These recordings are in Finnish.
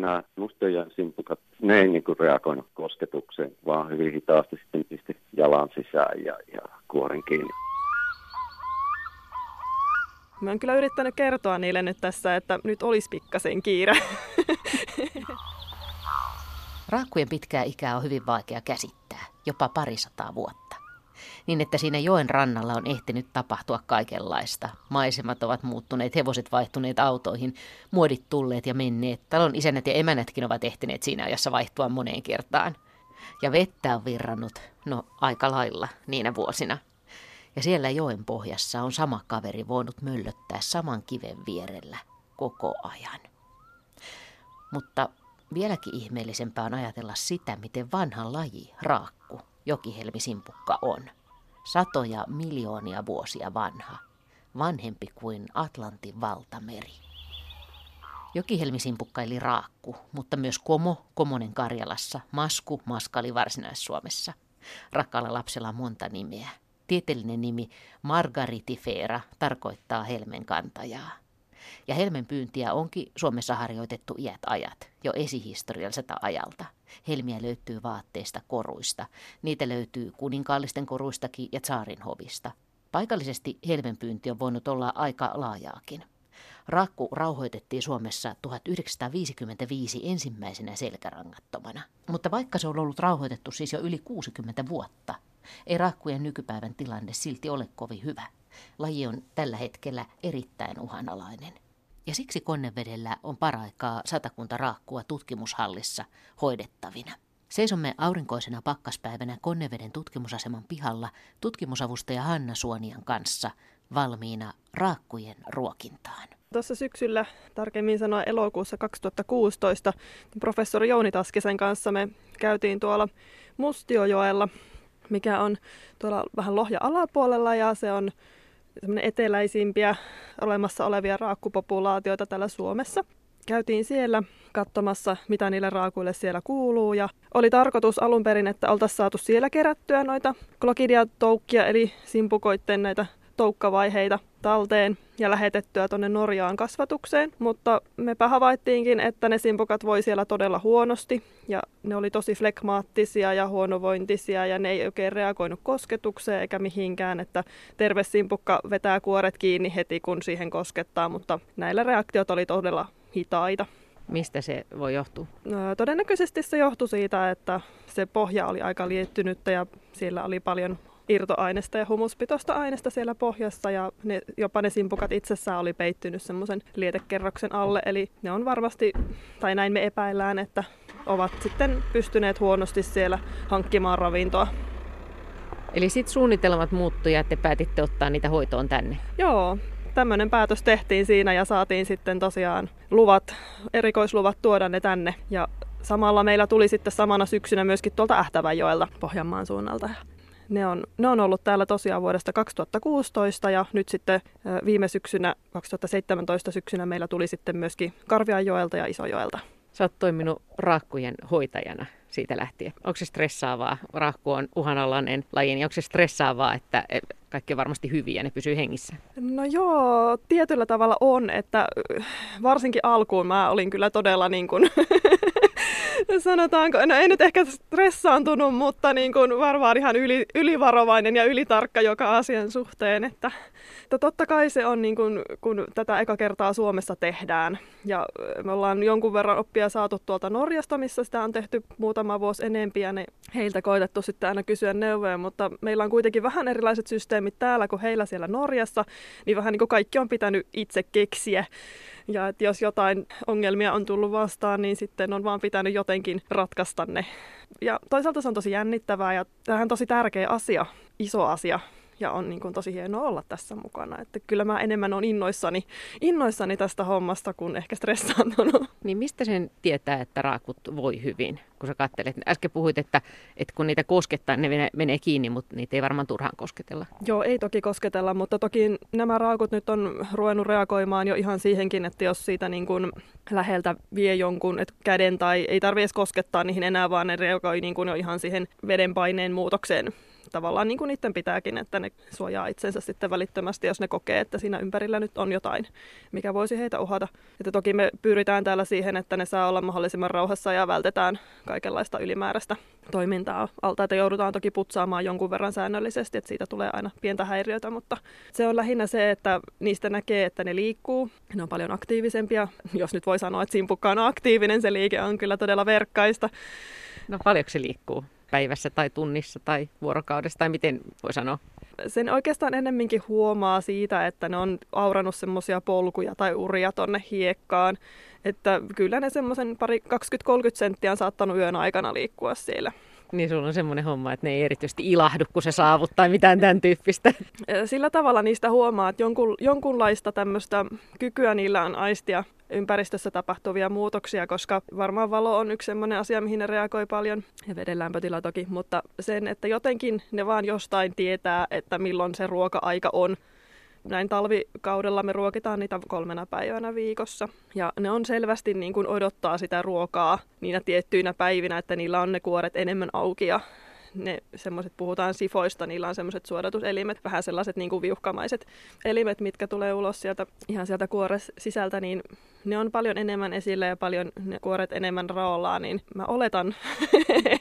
Nämä mustionjokisimpukat, ne ei niinku reagoinut kosketukseen, vaan hyvin hitaasti sitten pisti jalan sisään ja kuoren kiinni. Mä oon kyllä yrittänyt kertoa niille nyt tässä, että nyt olisi pikkasen kiire. Raakkujen pitkää ikää on hyvin vaikea käsittää, jopa 200 vuotta. Niin, että siinä joen rannalla on ehtinyt tapahtua kaikenlaista. Maisemat ovat muuttuneet, hevoset vaihtuneet autoihin, muodit tulleet ja menneet. Talon isännät ja emänätkin ovat ehtineet siinä ajassa vaihtua moneen kertaan. Ja vettä on virrannut, no aika lailla, niinä vuosina. Ja siellä joen pohjassa on sama kaveri voinut möllöttää saman kiven vierellä koko ajan. Mutta vieläkin ihmeellisempää on ajatella sitä, miten vanha laji raakku, jokihelmisimpukka on. 100 miljoonia vuosia vanha, vanhempi kuin Atlantin valtameri. Jokihelmisimpukka eli raakku, mutta myös komo, komonen Karjalassa, masku, maskali Varsinais-Suomessa. Rakkaalla lapsella on monta nimeä. Tieteellinen nimi Margaritifera tarkoittaa helmenkantajaa. Ja helmenpyyntiä onkin Suomessa harjoitettu iät ajat, jo esihistorialliselta ajalta. Helmiä löytyy vaatteista, koruista. Niitä löytyy kuninkaallisten koruistakin ja tsaarinhovista. Paikallisesti helmenpyynti on voinut olla aika laajaakin. Raakku rauhoitettiin Suomessa 1955 ensimmäisenä selkärangattomana. Mutta vaikka se on ollut rauhoitettu siis jo yli 60 vuotta, ei raakkujen nykypäivän tilanne silti ole kovin hyvä. Laji on tällä hetkellä erittäin uhanalainen. Ja siksi Konnevedellä on paraikaa 100 raakkua tutkimushallissa hoidettavina. Seisomme aurinkoisena pakkaspäivänä Konneveden tutkimusaseman pihalla tutkimusavustaja Hanna Suonian kanssa valmiina raakkujen ruokintaan. Tuossa syksyllä, tarkemmin sanoen elokuussa 2016, professori Jouni Taskisen kanssa me käytiin tuolla Mustionjoella, mikä on tuolla vähän Lohja-alapuolella, ja se on eteläisimpiä olemassa olevia raakkupopulaatioita täällä Suomessa. Käytiin siellä katsomassa, mitä niille raakuille siellä kuuluu, ja oli tarkoitus alun perin, että oltaisiin saatu siellä kerättyä noita klokidiatoukkia, eli simpukoitten näitä toukkavaiheita talteen ja lähetettyä tuonne Norjaan kasvatukseen, mutta mepä havaittiinkin, että ne simpukat voi siellä todella huonosti ja ne oli tosi flekmaattisia ja huonovointisia ja ne ei oikein reagoinut kosketukseen eikä mihinkään, että terve simpukka vetää kuoret kiinni heti kun siihen koskettaa, mutta näillä reaktiot oli todella hitaita. Mistä se voi johtua? Todennäköisesti se johtui siitä, että se pohja oli aika liettynyttä ja siellä oli paljon irtoaineesta ja humuspitoista aineesta siellä pohjassa ja jopa ne simpukat itsessään oli peittynyt semmoisen lietekerroksen alle. Eli ne on varmasti, tai näin me epäillään, että ovat sitten pystyneet huonosti siellä hankkimaan ravintoa. Eli sitten suunnitelmat muuttui ja te päätitte ottaa niitä hoitoon tänne? Joo, tämmöinen päätös tehtiin siinä ja saatiin sitten tosiaan luvat, erikoisluvat tuoda ne tänne ja samalla meillä tuli sitten samana syksynä myöskin tuolta Ähtävänjoelta Pohjanmaan suunnalta. Ne on ollut täällä tosiaan vuodesta 2016 ja nyt sitten viime syksynä, 2017 syksynä meillä tuli sitten myöskin Karviaanjoelta ja Isojoelta. Sä oot toiminut raakkujen hoitajana siitä lähtien. Onko se stressaavaa? Raakku on uhanalainen laji, niin onko se stressaavaa, että kaikki on varmasti hyviä ja ne pysyy hengissä? No joo, tietyllä tavalla on, että varsinkin alkuun mä olin kyllä todella niin kuin sanotaanko, no ei nyt ehkä stressaantunut, mutta niin kuin varmaan ihan ylivarovainen ja ylitarkka joka asian suhteen. Että totta kai se on, niin kuin, kun tätä eka kertaa Suomessa tehdään. Ja me ollaan jonkun verran oppia saatu tuolta Norjasta, missä sitä on tehty muutama vuosi enempiä, niin heiltä koitettu sitten aina kysyä neuvoja. Mutta meillä on kuitenkin vähän erilaiset systeemit täällä kuin heillä siellä Norjassa, niin vähän niin kuin kaikki on pitänyt itse keksiä. Ja että jos jotain ongelmia on tullut vastaan, niin sitten on vaan pitänyt jotenkin ratkaista ne. Ja toisaalta se on tosi jännittävää ja tämähän on tosi tärkeä asia, iso asia. Ja on niin kuin tosi hienoa olla tässä mukana. Että kyllä mä enemmän olen innoissani tästä hommasta kuin ehkä stressaantunut. Niin mistä sen tietää, että raakut voi hyvin, kun sä katselet? Äsken puhuit, että kun niitä koskettaa, ne menee kiinni, mutta niitä ei varmaan turhaan kosketella. Joo, ei toki kosketella, mutta toki nämä raakut nyt on ruvennut reagoimaan jo ihan siihenkin, että jos siitä niin kuin läheltä vie jonkun että käden tai ei tarvitse koskettaa niihin enää, vaan ne reagoi niin kuin jo ihan siihen vedenpaineen muutokseen. tavallaan niin kuin niiden pitääkin, että ne suojaa itsensä sitten välittömästi, jos ne kokee, että siinä ympärillä nyt on jotain, mikä voisi heitä uhata. Että toki me pyritään täällä siihen, että ne saa olla mahdollisimman rauhassa ja vältetään kaikenlaista ylimääräistä toimintaa. Altaita joudutaan toki putsaamaan jonkun verran säännöllisesti, että siitä tulee aina pientä häiriötä, mutta se on lähinnä se, että niistä näkee, että ne liikkuu. Ne on paljon aktiivisempia. Jos nyt voi sanoa, että simpukka on aktiivinen, se liike on kyllä todella verkkaista. No paljonko se liikkuu? Päivässä tai tunnissa tai vuorokaudessa tai miten voi sanoa? Sen oikeastaan ennemminkin huomaa siitä, että ne on aurannut semmoisia polkuja tai uria tonne hiekkaan. Että kyllä ne semmoisen pari 20-30 senttiä on saattanut yön aikana liikkua siellä. Niin sulla on semmoinen homma, että ne ei erityisesti ilahdu, kun se saavuttaa mitään tämän tyyppistä. Sillä tavalla niistä huomaa, että jonkunlaista tämmöistä kykyä niillä on aistia ympäristössä tapahtuvia muutoksia, koska varmaan valo on yksi semmoinen asia, mihin ne reagoi paljon, ja veden lämpötila toki, mutta sen, että jotenkin ne vaan jostain tietää, että milloin se ruoka-aika on. Näin talvikaudella me ruokitaan niitä 3 päivänä viikossa, ja ne on selvästi niin kuin odottaa sitä ruokaa niinä tiettyinä päivinä, että niillä on ne kuoret enemmän auki, ja ne semmoiset, puhutaan sifoista, niillä on semmoiset suodatuselimet, vähän sellaiset niin kuin viuhkamaiset elimet, mitkä tulee ulos sieltä, ihan sieltä kuores sisältä, niin ne on paljon enemmän esillä ja paljon ne kuoret enemmän raollaan, niin mä oletan,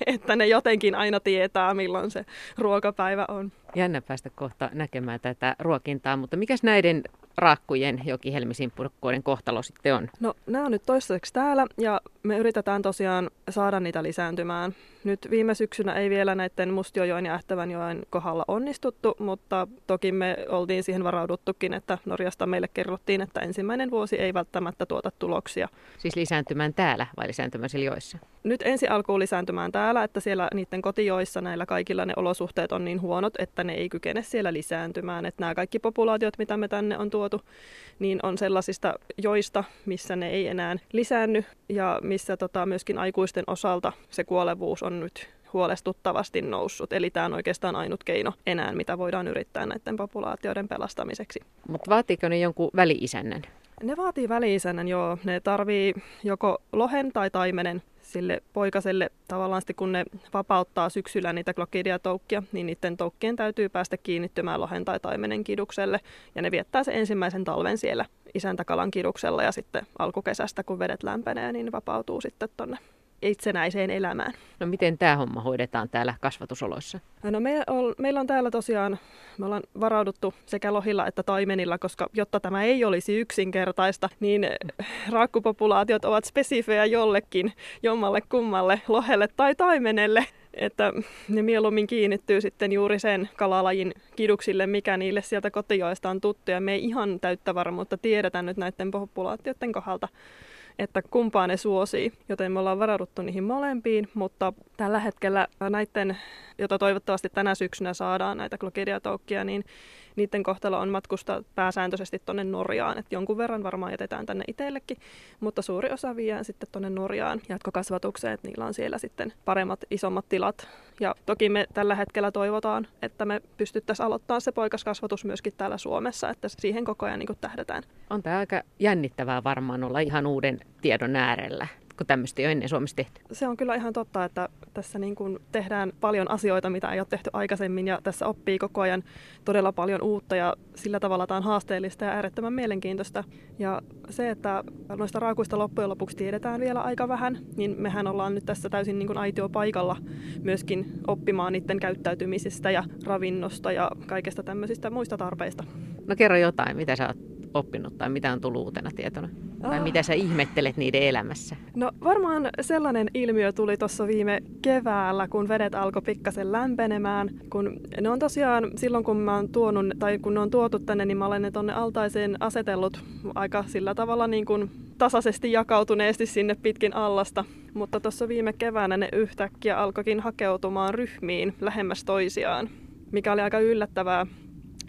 että ne jotenkin aina tietää, milloin se ruokapäivä on. Jännä päästä kohta näkemään tätä ruokintaa, mutta mikäs näiden raakkujen jokihelmisimpukoiden kohtalo sitten on? No nämä on nyt toistaiseksi täällä ja me yritetään tosiaan saada niitä lisääntymään. Nyt viime syksynä ei vielä näiden Mustionjoen ja Ähtävänjoen kohdalla onnistuttu, mutta toki me oltiin siihen varauduttukin, että Norjasta meille kerrottiin, että ensimmäinen vuosi ei välttämättä tuota tuloksia. Siis lisääntymään täällä vai lisääntymään siellä joissa? Nyt ensi alkuun lisääntymään täällä, että siellä niiden kotijoissa näillä kaikilla ne olosuhteet on niin huonot, että ne ei kykene siellä lisääntymään. Että nämä kaikki populaatiot, mitä me tänne on tuotu, niin on sellaisista joista, missä ne ei enää lisäänny ja missä myöskin aikuisten osalta se kuolevuus on nyt huolestuttavasti noussut. Eli tämä on oikeastaan ainut keino enää, mitä voidaan yrittää näiden populaatioiden pelastamiseksi. Mutta vaatiiko ne jonkun väli-isännän? Ne vaatii väli-isännän, joo. Ne tarvii joko lohen tai taimenen sille poikaselle tavallaan sitten, kun ne vapauttaa syksyllä niitä klokidiatoukkia, niin niiden toukkien täytyy päästä kiinnittymään lohen tai taimenen kidukselle. Ja ne viettää se ensimmäisen talven siellä isäntäkalan kiduksella ja sitten alkukesästä, kun vedet lämpenee, niin ne vapautuu sitten tonne itsenäiseen elämään. No miten tämä homma hoidetaan täällä kasvatusoloissa? No meillä on täällä tosiaan, me ollaan varauduttu sekä lohilla että taimenilla, koska jotta tämä ei olisi yksinkertaista, niin raakkupopulaatiot ovat spesifejä jollekin, jommalle kummalle, lohelle tai taimenelle. Että ne mieluummin kiinnittyy sitten juuri sen kalalajin kiduksille, mikä niille sieltä kotijoista on tuttu. Ja me ei ihan täyttä varmuutta tiedetä nyt näiden populaatioiden kohdalta, että kumpaa ne suosii. Joten me ollaan varauduttu niihin molempiin, mutta tällä hetkellä näiden, jota toivottavasti tänä syksynä saadaan näitä klokidiatoukkia, niin niiden kohtalo on matkusta pääsääntöisesti tuonne Norjaan. Et jonkun verran varmaan jätetään tänne itsellekin, mutta suuri osa viedään sitten tuonne Norjaan jatkokasvatukseen, että niillä on siellä sitten paremmat, isommat tilat. Ja toki me tällä hetkellä toivotaan, että me pystyttäisiin aloittamaan se poikaskasvatus myöskin täällä Suomessa, että siihen koko ajan niin kuin tähdätään. On tämä aika jännittävää varmaan olla ihan uuden tiedon äärellä, kun tämmöistä ei ole ennen Suomessa tehty. Se on kyllä ihan totta, että tässä niin kuin tehdään paljon asioita, mitä ei ole tehty aikaisemmin, ja tässä oppii koko ajan todella paljon uutta, ja sillä tavalla tämä on haasteellista ja äärettömän mielenkiintoista. Ja se, että noista raakuista loppujen lopuksi tiedetään vielä aika vähän, niin mehän ollaan nyt tässä täysin niin kuin aitiopaikalla myöskin oppimaan niiden käyttäytymisestä ja ravinnosta ja kaikesta tämmöisistä muista tarpeista. No kerro jotain, mitä sä oot oppinut tai mitä on tullut uutena tietona? Tai mitä sä ihmettelet niiden elämässä? No varmaan sellainen ilmiö tuli tuossa viime keväällä, kun vedet alkoi pikkasen lämpenemään. Kun ne on tosiaan, silloin kun mä oon tuonut, tai kun ne on tuotu tänne, niin mä olen ne tonne altaiseen asetellut aika sillä tavalla niin kuin tasaisesti jakautuneesti sinne pitkin allasta. Mutta tuossa viime keväänä ne yhtäkkiä alkoikin hakeutumaan ryhmiin lähemmäs toisiaan, mikä oli aika yllättävää.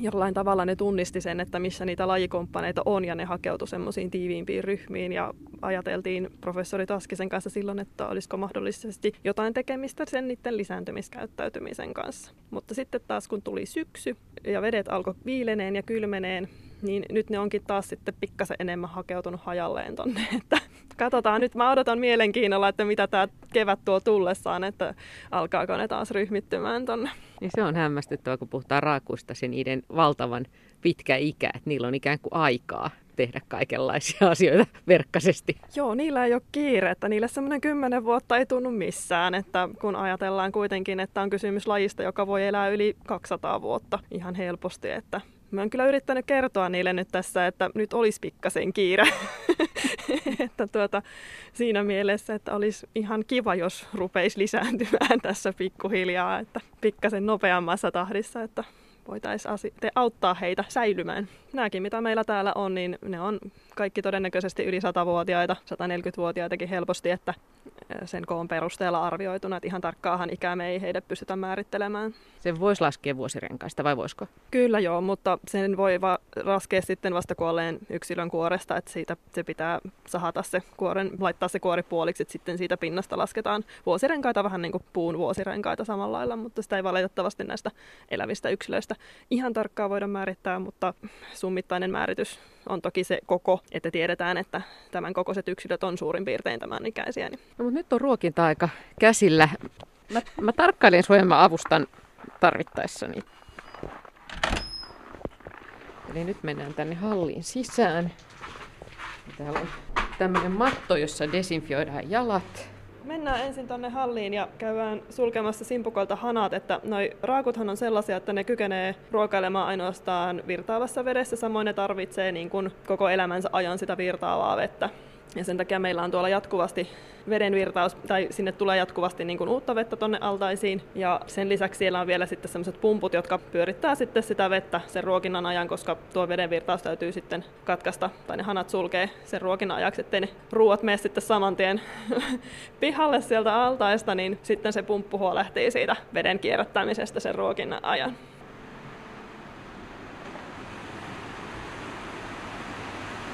Jollain tavalla ne tunnisti sen, että missä niitä lajikomppaneita on, ja ne hakeutui semmoisiin tiiviimpiin ryhmiin, ja ajateltiin professori Taskisen kanssa silloin, että olisiko mahdollisesti jotain tekemistä sen niiden lisääntymiskäyttäytymisen kanssa. Mutta sitten taas kun tuli syksy ja vedet alkoi viileneen ja kylmeneen, niin nyt ne onkin taas sitten pikkasen enemmän hakeutunut hajalleen tonne. Että katsotaan nyt, mä odotan mielenkiinnolla, että mitä tämä kevät tuo tullessaan, että alkaako ne taas ryhmittymään tonne. Niin se on hämmästyttävää, kun puhutaan raakuista, sen niiden valtavan pitkä ikä, että niillä on ikään kuin aikaa tehdä kaikenlaisia asioita verkkaisesti. Joo, niillä ei ole kiire, että niille semmoinen 10 vuotta ei tunnu missään, että kun ajatellaan kuitenkin, että on kysymys lajista, joka voi elää yli 200 vuotta ihan helposti, että mä oon kyllä yrittänyt kertoa niille nyt tässä, että nyt olisi pikkasen kiire. Että siinä mielessä, että olisi ihan kiva, jos rupeisi lisääntymään tässä pikkuhiljaa, että pikkasen nopeammassa tahdissa, että voitaisiin auttaa heitä säilymään. Nämäkin, mitä meillä täällä on, niin ne on kaikki todennäköisesti yli 100-vuotiaita, 140-vuotiaitakin helposti, että sen koon perusteella arvioituna, että ihan tarkkaahan ikää me ei heille pystytä määrittelemään. Sen voisi laskea vuosirenkaista, vai voisiko? Kyllä joo, mutta sen voi laskea sitten vasta kuolleen yksilön kuoresta, että siitä se pitää sahata se kuoren, laittaa se kuori puoliksi, että sitten siitä pinnasta lasketaan vuosirenkaita, vähän niin kuin puun vuosirenkaita samalla lailla, mutta sitä ei valitettavasti näistä elävistä yksilöistä ihan tarkkaan voida määrittää, mutta summittainen määritys on toki se koko, että tiedetään, että tämän kokoiset yksilöt on suurin piirtein tämän ikäisiä. Niin. No, mutta nyt on ruokinta-aika käsillä. Mä tarkkailen sua ja mä avustan tarvittaessani. Eli nyt mennään tänne halliin sisään. Täällä on tämmöinen matto, jossa desinfioidaan jalat. Mennään ensin tonne halliin ja käydään sulkemassa simpukolta hanat, että noi raakuthan on sellaisia, että ne kykenee ruokailemaan ainoastaan virtaavassa vedessä, samoin ne tarvitsee niin kuin koko elämänsä ajan sitä virtaavaa vettä. Ja sen takia meillä on tuolla jatkuvasti veden virtaus, tai sinne tulee jatkuvasti niin kuin uutta vettä tonne altaisiin. Ja sen lisäksi siellä on vielä sitten sellaiset pumput, jotka pyörittää sitten sitä vettä sen ruokinnan ajan, koska tuo veden virtaus täytyy sitten katkaista, tai ne hanat sulkee sen ruokinnan ajaksi, ettei ne ruuat mene sitten saman tien pihalle sieltä altaista, niin sitten se pumppu huolehtii siitä veden kierrättämisestä sen ruokinnan ajan.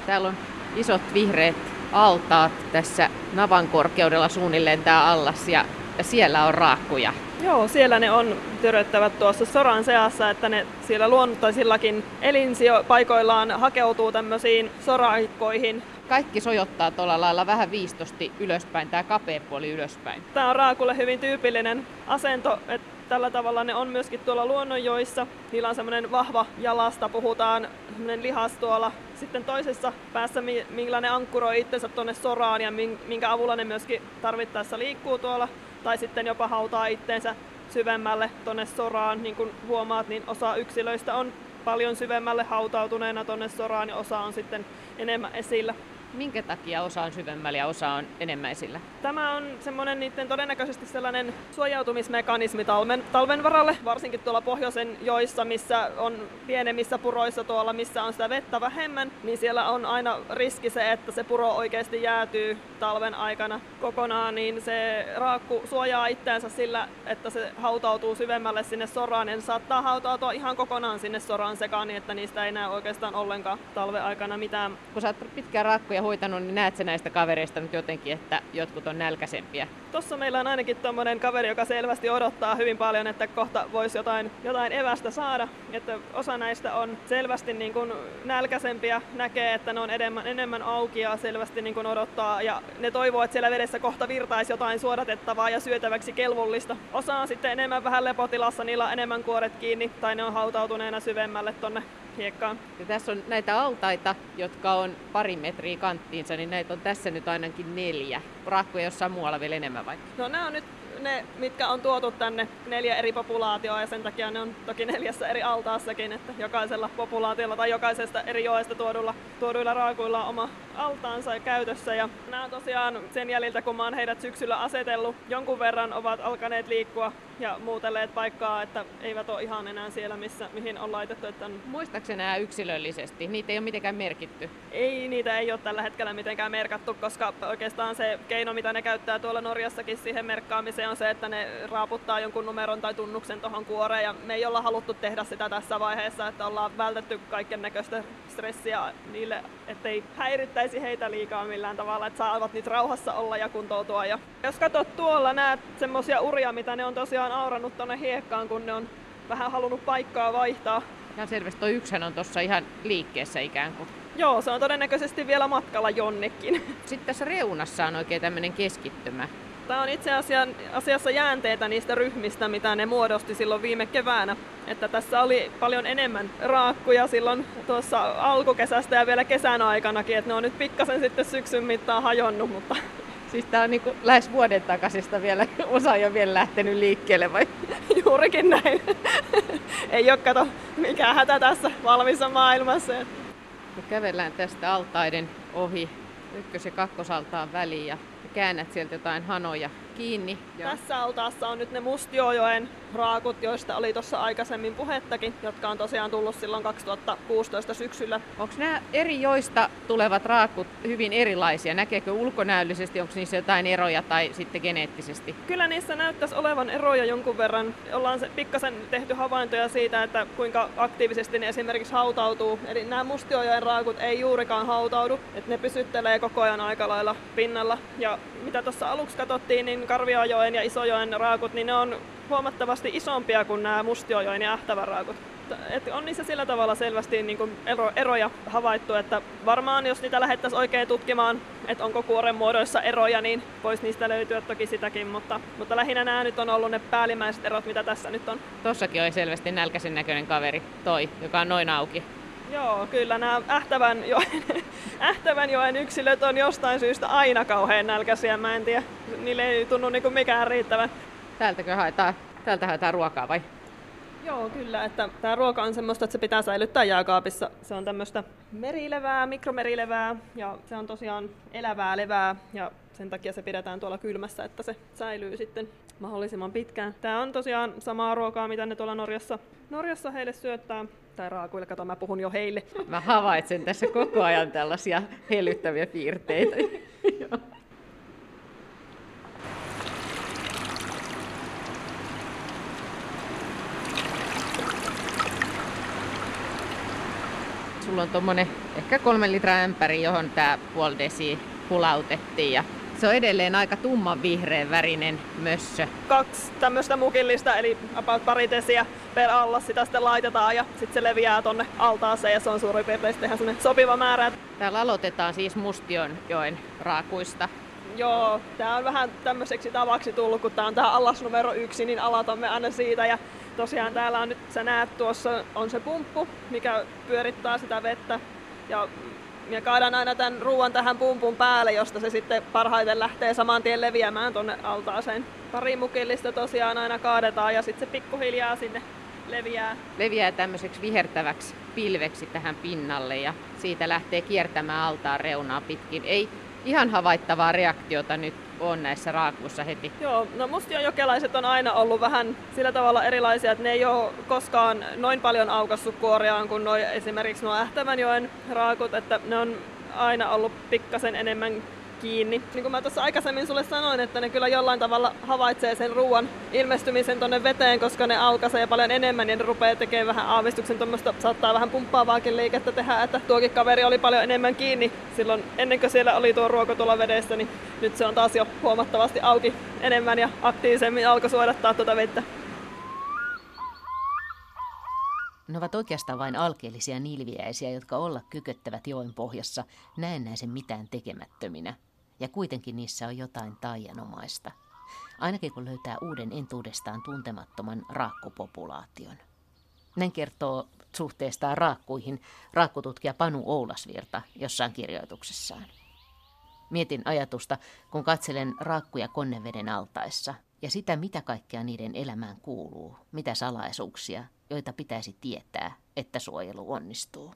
Täällä on isot vihreät altaat tässä navan korkeudella suunnilleen tää allas ja siellä on raakkuja. Joo, siellä ne on töröttävät tuossa soran seassa, että ne siellä luontaisillakin elinsijopaikoillaan hakeutuu tämmöisiin soraikkoihin. Kaikki sojottaa tuolla lailla vähän viistosti ylöspäin, tää kapea puoli ylöspäin. Tää on raakulle hyvin tyypillinen asento, että tällä tavalla ne on myöskin tuolla luonnonjoissa. Niillä on semmoinen vahva jalasta, puhutaan semmoinen lihas tuolla. Sitten toisessa päässä, millä ne ankkuroi itsensä tuonne soraan ja minkä avulla ne myöskin tarvittaessa liikkuu tuolla. Tai sitten jopa hautaa itteensä syvemmälle tuonne soraan. Niin kuin huomaat, niin osa yksilöistä on paljon syvemmälle hautautuneena tuonne soraan ja osa on sitten enemmän esillä. Minkä takia osa on syvemmällä ja osa on enemmän esillä? Tämä on semmoinen niiden todennäköisesti sellainen suojautumismekanismi talven varalle, varsinkin tuolla pohjoisen joissa, missä on pienemmissä puroissa tuolla, missä on sitä vettä vähemmän, niin siellä on aina riski se, että se puro oikeasti jäätyy talven aikana kokonaan, niin se raakku suojaa itseänsä sillä, että se hautautuu syvemmälle sinne soraan, ja se saattaa hautautua ihan kokonaan sinne soraan sekaan, niin että niistä ei näe oikeastaan ollenkaan talven aikana mitään. Kun sä oot pitkään raakkuja hoitanut, niin näet sä näistä kavereista nyt jotenkin, että jotkut on nälkäisempiä? Tuossa meillä on ainakin tommonen kaveri, joka selvästi odottaa hyvin paljon, että kohta voisi jotain evästä saada. Että osa näistä on selvästi niin kuin nälkäisempiä, näkee, että ne on enemmän auki ja selvästi niin kuin odottaa. Ja ne toivoo, että siellä vedessä kohta virtaisi jotain suodatettavaa ja syötäväksi kelvollista. Osa on sitten enemmän vähän lepotilassa, niillä on enemmän kuoret kiinni tai ne on hautautuneena syvemmälle tonne hiekkaan. Ja tässä on näitä altaita, jotka on pari metriä kanttiinsa, niin näitä on tässä nyt ainakin 4. Raakkuja jossain muualla vielä enemmän vai? No nämä on nyt ne, mitkä on tuotu tänne 4 eri populaatioa ja sen takia ne on toki 4 eri altaassakin, että jokaisella populaatiolla tai jokaisesta eri joesta tuoduilla raakuilla on oma altaansa ja käytössä. Ja nämä tosiaan sen jäljiltä, kun mä oon heidät syksyllä asetellut, jonkun verran ovat alkaneet liikkua ja muutelleet paikkaa, että eivät ole ihan enää siellä, mihin on laitettu. Että on... Muistaaks nämä yksilöllisesti? Niitä ei ole mitenkään merkitty? Ei, niitä ei ole tällä hetkellä mitenkään merkattu, koska oikeastaan se keino, mitä ne käyttää tuolla Norjassakin siihen merkkaamiseen, on se, että ne raaputtaa jonkun numeron tai tunnuksen tuohon kuoreen. Ja me ei olla haluttu tehdä sitä tässä vaiheessa, että ollaan vältetty kaiken näköistä stressiä niille, ettei häirittäisi heitä liikaa millään tavalla, että saavat nyt rauhassa olla ja kuntoutua. Ja jos katsot tuolla, näet semmoisia uria, mitä ne on tosiaan aurannut tuonne hiekkaan, kun ne on vähän halunnut paikkaa vaihtaa. Ihan selvästi tuo yksihän on tuossa ihan liikkeessä ikään kuin. Joo, se on todennäköisesti vielä matkalla jonnekin. Sitten tässä reunassa on oikein tämmöinen keskittymä. Tämä on itse asiassa jäänteitä niistä ryhmistä, mitä ne muodosti silloin viime keväänä. Että tässä oli paljon enemmän raakkuja silloin tuossa alkukesästä ja vielä kesän aikanakin. Että ne on nyt pikkasen sitten syksyn mittaan hajonnut. Mutta... Siis tämä on niin kuin lähes vuoden takaisesta vielä, osa ei ole vielä lähtenyt liikkeelle vai? Juurikin näin. Ei ole kato mikään hätä tässä valmissa maailmassa. Me kävellään tästä altaiden ohi, ykkös- ja kakkosaltaan väliin ja käännät sieltä jotain hanoja kiinni. Tässä altaassa on nyt ne Mustionjoen raakut, joista oli tuossa aikaisemmin puhettakin, jotka on tosiaan tullut silloin 2016 syksyllä. Onko nämä eri joista tulevat raakut hyvin erilaisia? Näkeekö ulkonäöllisesti, onko niissä jotain eroja tai sitten geneettisesti? Kyllä niissä näyttäisi olevan eroja jonkun verran. Ollaan pikkasen tehty havaintoja siitä, että kuinka aktiivisesti ne esimerkiksi hautautuu. Eli nämä Mustionjoen raakut ei juurikaan hautaudu, että ne pysyttelee koko ajan aika lailla pinnalla. Ja mitä tuossa aluksi katsottiin, niin Karviaanjoen ja Isojoen raakut, niin ne on huomattavasti isompia kuin nämä Mustionjoen ja Ähtävän raakut. Et on niissä sillä tavalla selvästi niin kuin eroja havaittu, että varmaan jos niitä lähdettäisiin oikein tutkimaan, että onko kuoren muodoissa eroja, niin voisi niistä löytyä toki sitäkin, mutta lähinnä nämä nyt on ollut ne päällimmäiset erot, mitä tässä nyt on. Tossakin oli selvästi nälkäisen näköinen kaveri toi, joka on noin auki. Joo, kyllä nämä Ähtävänjoen yksilöt on jostain syystä aina kauhean nälkäisiä, mä en tiedä. Niille ei tunnu niin kuin mikään riittävän. Täältä haetaan ruokaa vai? Joo, kyllä, että tämä ruoka on semmoista, että se pitää säilyttää jääkaapissa. Se on tämmöistä merilevää, mikromerilevää ja se on tosiaan elävää levää ja sen takia se pidetään tuolla kylmässä, että se säilyy sitten mahdollisimman pitkään. Tämä on tosiaan samaa ruokaa, mitä ne tuolla Norjassa heille syöttää. Tai raakuille, kato, mä puhun jo heille. Mä havaitsen tässä koko ajan tällaisia hellyttäviä piirteitä. Sulla on tuommoinen ehkä 3 litran ämpäri, johon tää puoli desiä pulautettiin. Ja se on edelleen aika tumman vihreän värinen mössö. 2 tämmöistä mukillista, eli about pari desiä per allas. Sitä sitten laitetaan ja sitten se leviää tonne altaaseen ja se on suurin piirtein sitten sopiva määrä. Täällä aloitetaan siis Mustionjoen raakuista. Joo, tää on vähän tämmöiseksi tavaksi tullut, kun tää on tää allas numero 1, niin aloitamme aina siitä. Ja tosiaan täällä on nyt, sä näet tuossa on se pumppu, mikä pyörittää sitä vettä. Ja kaadaan aina tämän ruoan tähän pumpun päälle, josta se sitten parhaiten lähtee saman tien leviämään tuonne altaaseen. Pari mukillista tosiaan aina kaadetaan ja sitten se pikkuhiljaa sinne leviää. Leviää tämmöiseksi vihertäväksi pilveksi tähän pinnalle ja siitä lähtee kiertämään altaan reunaa pitkin. Ei ihan havaittavaa reaktiota nyt on näissä raakuissa heti. Joo, no mustionjokelaiset on aina ollut vähän sillä tavalla erilaisia, että ne ei ole koskaan noin paljon aukassut kuoriaan kuin esimerkiksi nuo Ähtävänjoen raakut, että ne on aina ollut pikkasen enemmän kiinni. Niin kuin mä tuossa aikaisemmin sulle sanoin, että ne kyllä jollain tavalla havaitsee sen ruoan ilmestymisen tonne veteen, koska ne aukaisee paljon enemmän ja ne rupeaa tekemään vähän aavistuksen, tuommoista saattaa vähän pumppaavaakin liikettä tehdä, että tuokin kaveri oli paljon enemmän kiinni silloin ennen kuin siellä oli tuo ruoko tuolla vedessä, niin nyt se on taas jo huomattavasti auki enemmän ja aktiivisemmin alkoi suodattaa tuota vettä. Ne ovat oikeastaan vain alkeellisia nilviäisiä, jotka olla kyköttävät joen pohjassa näennäisen mitään tekemättöminä. Ja kuitenkin niissä on jotain taianomaista. Ainakin kun löytää uuden entuudestaan tuntemattoman raakkupopulaation. Näin kertoo suhteestaan raakkuihin raakkututkija Panu Oulasvirta jossain kirjoituksessaan. Mietin ajatusta, kun katselen raakkuja Konneveden altaissa ja sitä, mitä kaikkea niiden elämään kuuluu, mitä salaisuuksia, joita pitäisi tietää, että suojelu onnistuu.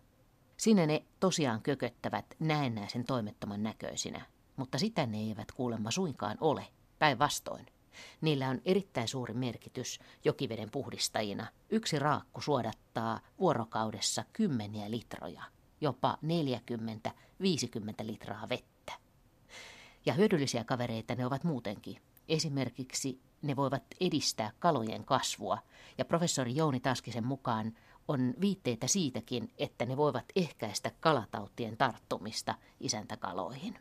Siinä ne tosiaan kököttävät näennäisen toimettoman näköisinä, mutta sitä ne eivät kuulemma suinkaan ole, päinvastoin. Niillä on erittäin suuri merkitys jokiveden puhdistajina. Yksi raakku suodattaa vuorokaudessa 10 litroja, jopa 40-50 litraa vettä. Ja hyödyllisiä kavereita ne ovat muutenkin. Esimerkiksi ne voivat edistää kalojen kasvua, ja professori Jouni Taskisen mukaan on viitteitä siitäkin, että ne voivat ehkäistä kalatautien tarttumista isäntäkaloihin.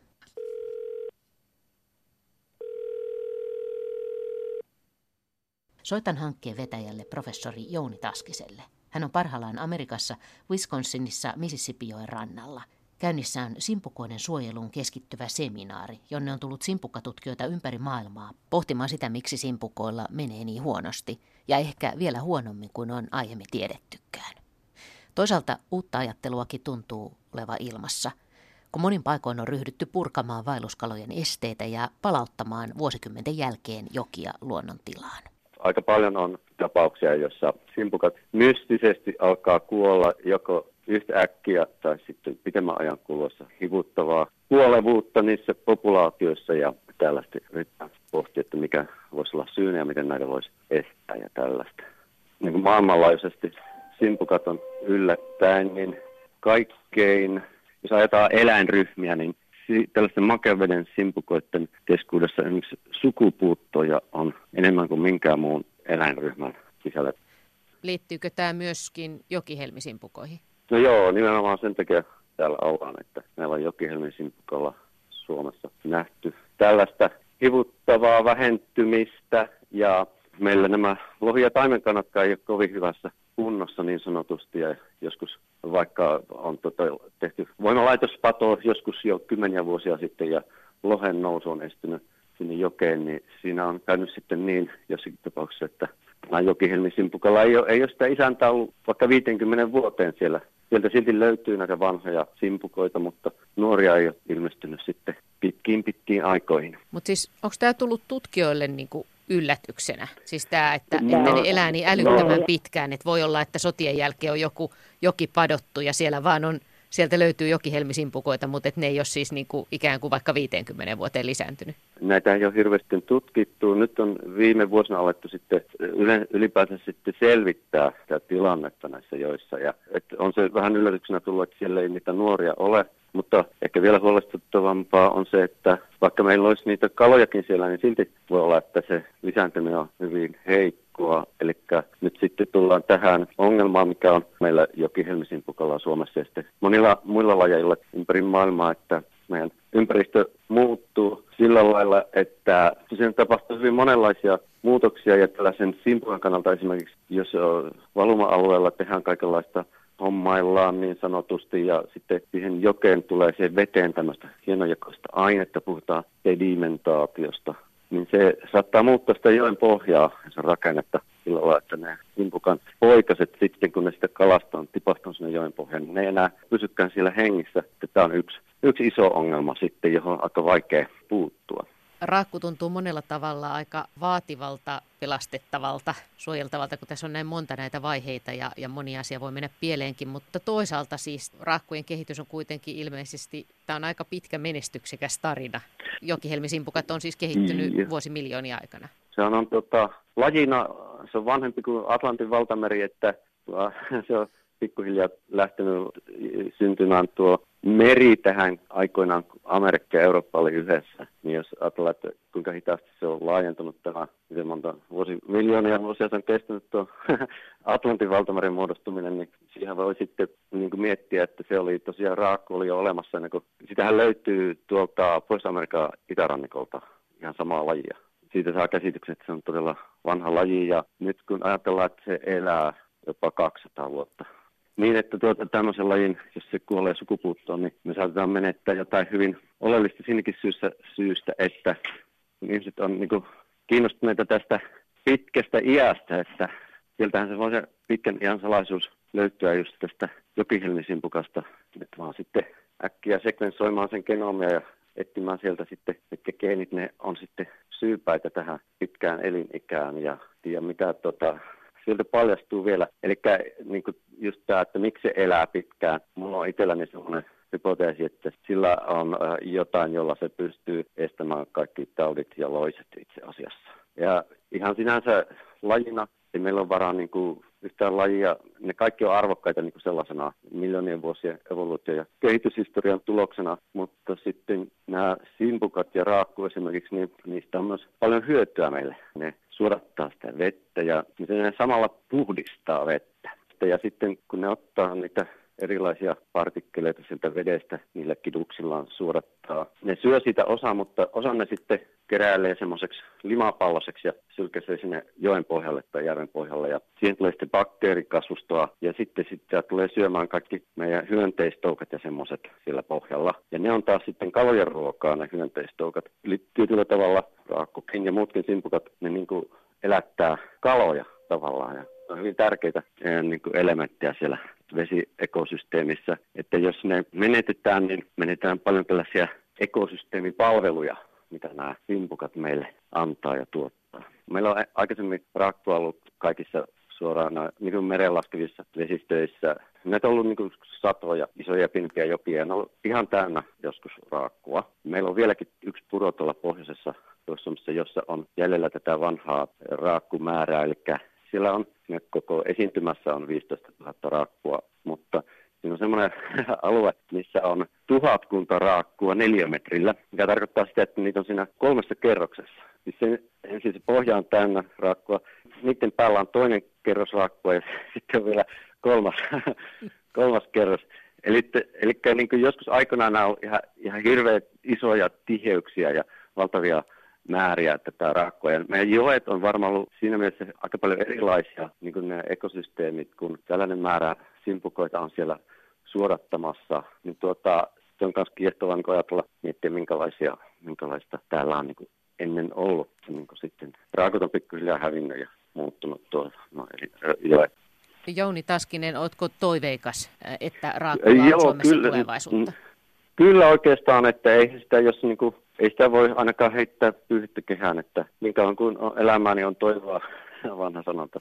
Soitan hankkeen vetäjälle professori Jouni Taskiselle. Hän on parhaillaan Amerikassa, Wisconsinissa, Mississippijoen rannalla. Käynnissä on simpukoiden suojeluun keskittyvä seminaari, jonne on tullut simpukkatutkijoita ympäri maailmaa pohtimaan sitä, miksi simpukoilla menee niin huonosti, ja ehkä vielä huonommin kuin on aiemmin tiedettykään. Toisaalta uutta ajatteluakin tuntuu oleva ilmassa, kun monin paikoin on ryhdytty purkamaan vaelluskalojen esteitä ja palauttamaan vuosikymmenten jälkeen jokia luonnontilaan. Aika paljon on tapauksia, joissa simpukat mystisesti alkaa kuolla joko yhtäkkiä tai sitten pitemmän ajan kuluessa hivuttavaa kuolevuutta niissä populaatioissa ja tällaista. Nyt pohtii, että mikä voisi olla syynä ja miten näitä voisi estää ja tällaista. Niin kuin maailmanlaajuisesti simpukat on yllättäen, niin kaikkein, jos ajetaan eläinryhmiä, niin tällaisten makeaveden simpukoiden keskuudessa esimerkiksi sukupuuttoja on enemmän kuin minkään muun eläinryhmän sisällä. Liittyykö tämä myöskin jokihelmisimpukoihin? No joo, nimenomaan sen takia täällä ollaan, että meillä on jokihelmisimpukolla Suomessa nähty tällaista hivuttavaa vähentymistä ja meillä nämä lohi- ja taimenkanatkaan ei ole kovin hyvässä kunnossa niin sanotusti ja joskus vaikka on tehty voimalaitospato joskus jo kymmeniä vuosia sitten ja lohen nousu on estynyt sinne jokeen, niin siinä on käynyt sitten niin jossakin tapauksessa, että tämä jokihelmisimpukalla ei ole sitä isäntää ollut vaikka 50 vuoteen siellä. Sieltä silti löytyy näitä vanhoja simpukoita, mutta nuoria ei ole ilmestynyt sitten pitkiin aikoihin. Mutta siis onko tämä tullut tutkijoille niinku yllätyksenä? Siis tämä, että ne elää niin älyttömän pitkään, että voi olla, että sotien jälkeen on joku joki padottu ja siellä vaan on, sieltä löytyy jokihelmisimpukoita, mutta et ne ei ole siis niinku ikään kuin vaikka 50 vuoteen lisääntynyt. Näitä ei ole hirveästi tutkittu. Nyt on viime vuosina alettu sitten ylipäätään sitten selvittää sitä tilannetta näissä joissa. Ja, on se vähän yllätyksenä tullut, että siellä ei niitä nuoria ole, mutta ehkä vielä huolestuttavampaa on se, että vaikka meillä olisi niitä kalojakin siellä, niin silti voi olla, että se lisääntyminen on hyvin heikkoa. Eli nyt sitten tullaan tähän ongelmaan, mikä on meillä jokihelmisimpukolla Suomessa ja sitten monilla muilla lajeilla ympäri maailmaa, että meidän ympäristö muuttuu sillä lailla, että siinä tapahtuu hyvin monenlaisia muutoksia ja tällaisen simpukan kannalta esimerkiksi, jos valuma-alueella tehdään kaikenlaista hommaillaan niin sanotusti ja sitten siihen jokeen tulee se veteen tämmöistä hienojakoista ainetta, puhutaan sedimentaatiosta, niin se saattaa muuttaa sitä joen pohjaa ja sen rakennetta sillä lailla, että ne simpukan poikaset sitten, kun ne sitä kalastaa, tipahtaa sinne joen pohjaan, niin ne ei enää pysykään siellä hengissä. Tämä on yksi iso ongelma sitten, johon on aika vaikea puuttua. Raakku tuntuu monella tavalla aika vaativalta, pelastettavalta, suojeltavalta, kun tässä on näin monta näitä vaiheita ja moni asia voi mennä pieleenkin, mutta toisaalta siis raakkujen kehitys on kuitenkin ilmeisesti, tämä on aika pitkä menestyksekäs tarina. Jokihelmisimpukat on siis kehittynyt vuosimiljoonia aikana. Se on lajina, se on vanhempi kuin Atlantin valtameri, että se on pikkuhiljaa lähtenyt syntymään tuo meri tähän aikoinaan, kun Amerikka ja Eurooppa oli yhdessä, niin jos ajatellaan, että kuinka hitaasti se on laajentunut tämä, miten monta miljoonia vuosia se on kestänyt tuo Atlantin valtameren muodostuminen, niin siihen voi sitten niin kuin miettiä, että se oli tosiaan raakku oli jo olemassa, niin kun sitähän löytyy tuolta Pohjois-Amerikan itärannikolta ihan samaa lajia. Siitä saa käsityksen, että se on todella vanha laji ja nyt kun ajatellaan, että se elää jopa 200 vuotta. Niin, että tämmöisen lajin, jos se kuolee sukupuuttoon, niin me saatetaan menettää jotain hyvin oleellista siinäkin syystä, että ihmiset on niin kuin kiinnostuneita tästä pitkästä iästä, että sieltähän se voi se pitkän iän salaisuus löytyä just tästä jokihelmisimpukasta, että vaan sitten äkkiä sekvensoimaan sen genomia ja etsimään sieltä sitten, että geenit ne on sitten syypäitä tähän pitkään elinikään ja mitä sieltä paljastuu vielä. Eli niin just tämä, että miksi se elää pitkään. Mulla on itselläni sellainen hypoteesi, että sillä on jotain, jolla se pystyy estämään kaikki taudit ja loiset itse asiassa. Ja ihan sinänsä lajina, niin meillä on varaa niin kuin yhtään lajia. Ne kaikki on arvokkaita niin kuin sellaisena miljoonien vuosien evoluutio- ja kehityshistorian tuloksena, mutta sitten nämä simpukat ja raakku esimerkiksi, niin niistä on myös paljon hyötyä meille. Ne suodattaa sitä vettä ja ne samalla puhdistaa vettä. Ja sitten kun ne ottaa niitä erilaisia partikkeleita sieltä vedestä, niillä kiduksillaan suodattaa. Ne syö siitä osaa, mutta osa ne sitten keräilee semmoiseksi limapalloseksi ja sylkäsee sinne joen pohjalle tai järven pohjalle. Ja siihen tulee sitten bakteerikasvustoa ja sitten sitä tulee syömään kaikki meidän hyönteistoukat ja semmoiset siellä pohjalla. Ja ne on taas sitten kalojen ruokaa, ne hyönteistoukat. Eli tietyllä tavalla raakkukin ja muutkin simpukat, ne niin kuin elättää kaloja tavallaan. Ja on hyvin tärkeitä niin kuin elementtejä siellä vesiekosysteemissä. Että jos ne menetetään, niin menetetään paljon tällaisia ekosysteemipalveluja, mitä nämä simpukat meille antaa ja tuottaa. Meillä on aikaisemmin raakku ollut kaikissa suoraan niin mereen laskevissa vesistöissä. Näitä on ollut niin satoja isoja pimpiä jokia ja ne on ollut ihan täynnä joskus raakkua. Meillä on vieläkin yksi puro tuolla pohjoisessa, jossa on jäljellä tätä vanhaa raakkumäärää. Eli siellä on koko esiintymässä on 15 000 raakkua, mutta siinä on semmoinen alue, missä on 1000 raakkua 4 metrillä, mikä tarkoittaa sitä, että niitä on siinä 3 kerroksessa. Ensin se pohja on täynnä raakkua, niiden päällä on toinen kerros raakkua ja sitten on vielä kolmas kerros. Eli niin kuin joskus aikanaan nämä on ihan hirveän isoja tiheyksiä ja valtavia määriä tätä raakkoa. Ja meidän joet on varmaan ollut siinä mielessä aika paljon erilaisia niin kuin ne ekosysteemit, kun tällainen määrä simpukoita on siellä suodattamassa. Niin se on myös kiehtovaa niin ajatella miettiä, minkälaista täällä on niin ennen ollut. Niin sitten raakot on pikkuhiljaa hävinnyt ja muuttunut tuolla. Jouni Taskinen, oletko toiveikas, että raakkoa on Suomessa tulevaisuutta? Kyllä oikeastaan, että ei sitä voi ainakaan heittää pyyhittä kehään, että minkä on kun on elämää, niin on toivoa, vanha sanonta.